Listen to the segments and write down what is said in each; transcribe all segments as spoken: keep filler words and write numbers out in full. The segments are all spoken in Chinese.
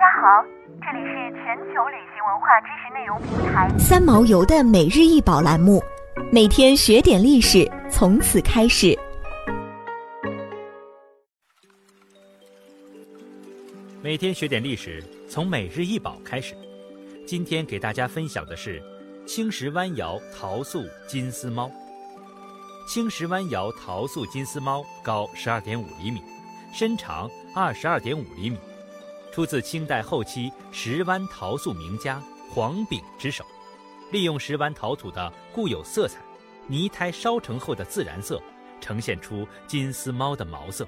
家好，这里是全球旅行文化知识内容平台三毛游的每日一宝栏目，每天学点历史，从此开始。每天学点历史，从每日一宝开始。今天给大家分享的是青石湾窑陶塑金丝猫。青石湾窑陶塑金丝猫高 十二点五厘米，身长 二十二点五厘米，出自清代后期石湾陶塑名家黄炳之手，利用石湾陶土的固有色彩，泥胎烧成后的自然色，呈现出金丝猫的毛色。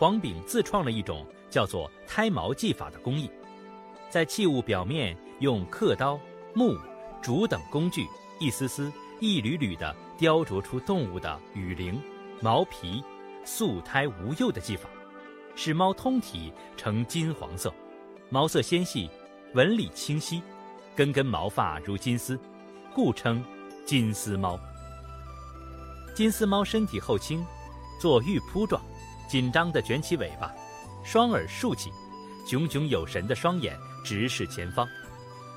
黄炳自创了一种叫做胎毛技法的工艺，在器物表面用刻刀、木、竹等工具一丝丝一缕缕地雕琢出动物的羽翎、毛皮、素胎无釉的技法，使猫通体呈金黄色，毛色纤细，纹理清晰，根根毛发如金丝，故称金丝猫。金丝猫身体后倾，做玉扑状，紧张地卷起尾巴，双耳竖起，炯炯有神的双眼直视前方，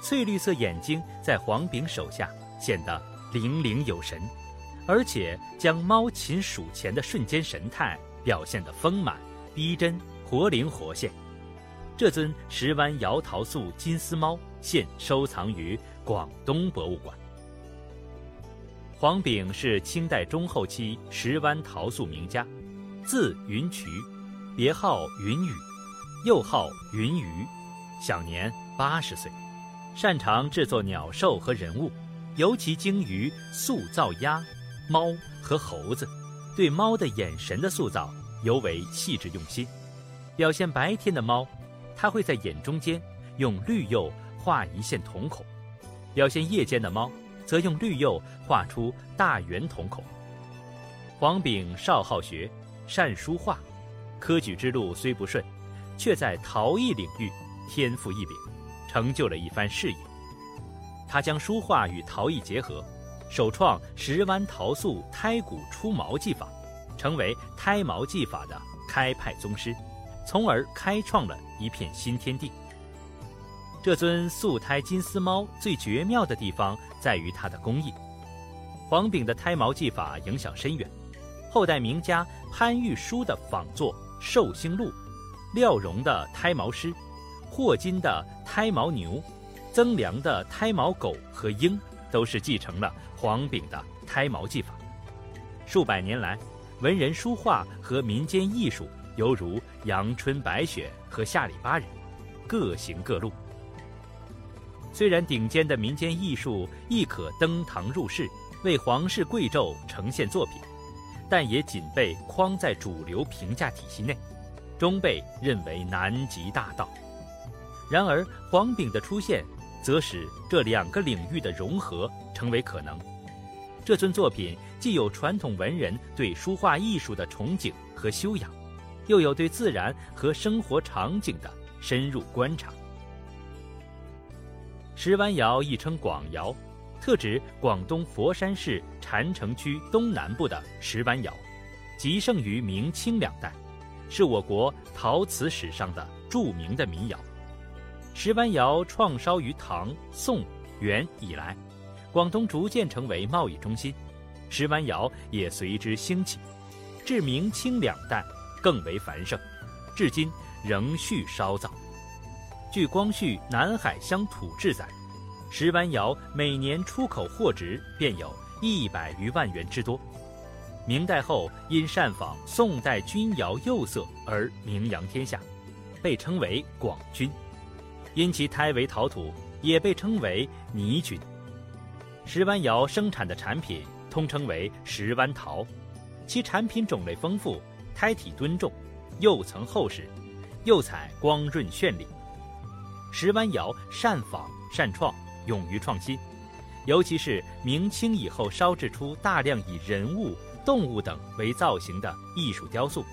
翠绿色眼睛在黄炳手下显得灵灵有神，而且将猫擒鼠前的瞬间神态表现得丰满、逼真、活灵活现。这尊石湾窑陶塑金丝猫现收藏于广东博物馆。黄炳是清代中后期石湾陶塑名家，字云渠，别号云雨，又号云鱼，享年八十岁，擅长制作鸟兽和人物，尤其精于塑造鸭、猫和猴子，对猫的眼神的塑造尤为细致用心。表现白天的猫，他会在眼中间用绿釉画一线瞳孔；表现夜间的猫，则用绿釉画出大圆瞳孔。黄炳少好学，善书画，科举之路虽不顺，却在陶艺领域天赋异禀，成就了一番事业。他将书画与陶艺结合，首创石湾陶塑胎骨出毛技法，成为胎毛技法的开派宗师，从而开创了一片新天地。这尊素胎金丝猫最绝妙的地方在于它的工艺。黄炳的胎毛技法影响深远，后代名家潘玉书的仿作《寿星录》，廖荣的胎毛诗，霍金的胎毛牛，曾良的胎毛狗和鹰，都是继承了黄炳的胎毛技法。数百年来，文人书画和民间艺术犹如阳春白雪和下里巴人，各行各路。虽然顶尖的民间艺术亦可登堂入室，为皇室贵胄呈现作品，但也仅被框在主流评价体系内，终被认为南极大道。然而黄炳的出现，则使这两个领域的融合成为可能。这尊作品既有传统文人对书画艺术的憧憬和修养，又有对自然和生活场景的深入观察。石湾窑亦称广窑，特指广东佛山市禅城区东南部的石湾窑，极盛于明清两代，是我国陶瓷史上的著名的民窑。石湾窑创烧于唐、宋、元以来，广东逐渐成为贸易中心，石湾窑也随之兴起，至明清两代更为繁盛，至今仍续烧造。据光绪南海乡土志载，石湾窑每年出口货值便有一百余万元之多。明代后因善仿宋代钧窑釉色而名扬天下，被称为广钧。因其胎为陶土，也被称为泥钧。石湾窑生产的产品通称为石湾陶，其产品种类丰富，胎体敦重，釉层厚实，釉彩光润绚丽。石湾窑善仿善创，勇于创新，尤其是明清以后烧制出大量以人物、动物等为造型的艺术雕塑，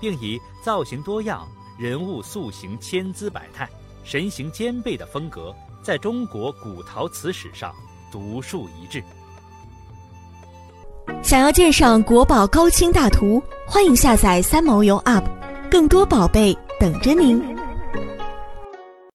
并以造型多样、人物塑形千姿百态、神形兼备的风格，在中国古陶瓷史上独树一帜。想要鉴赏国宝高清大图，欢迎下载三毛游 App， 更多宝贝等着您。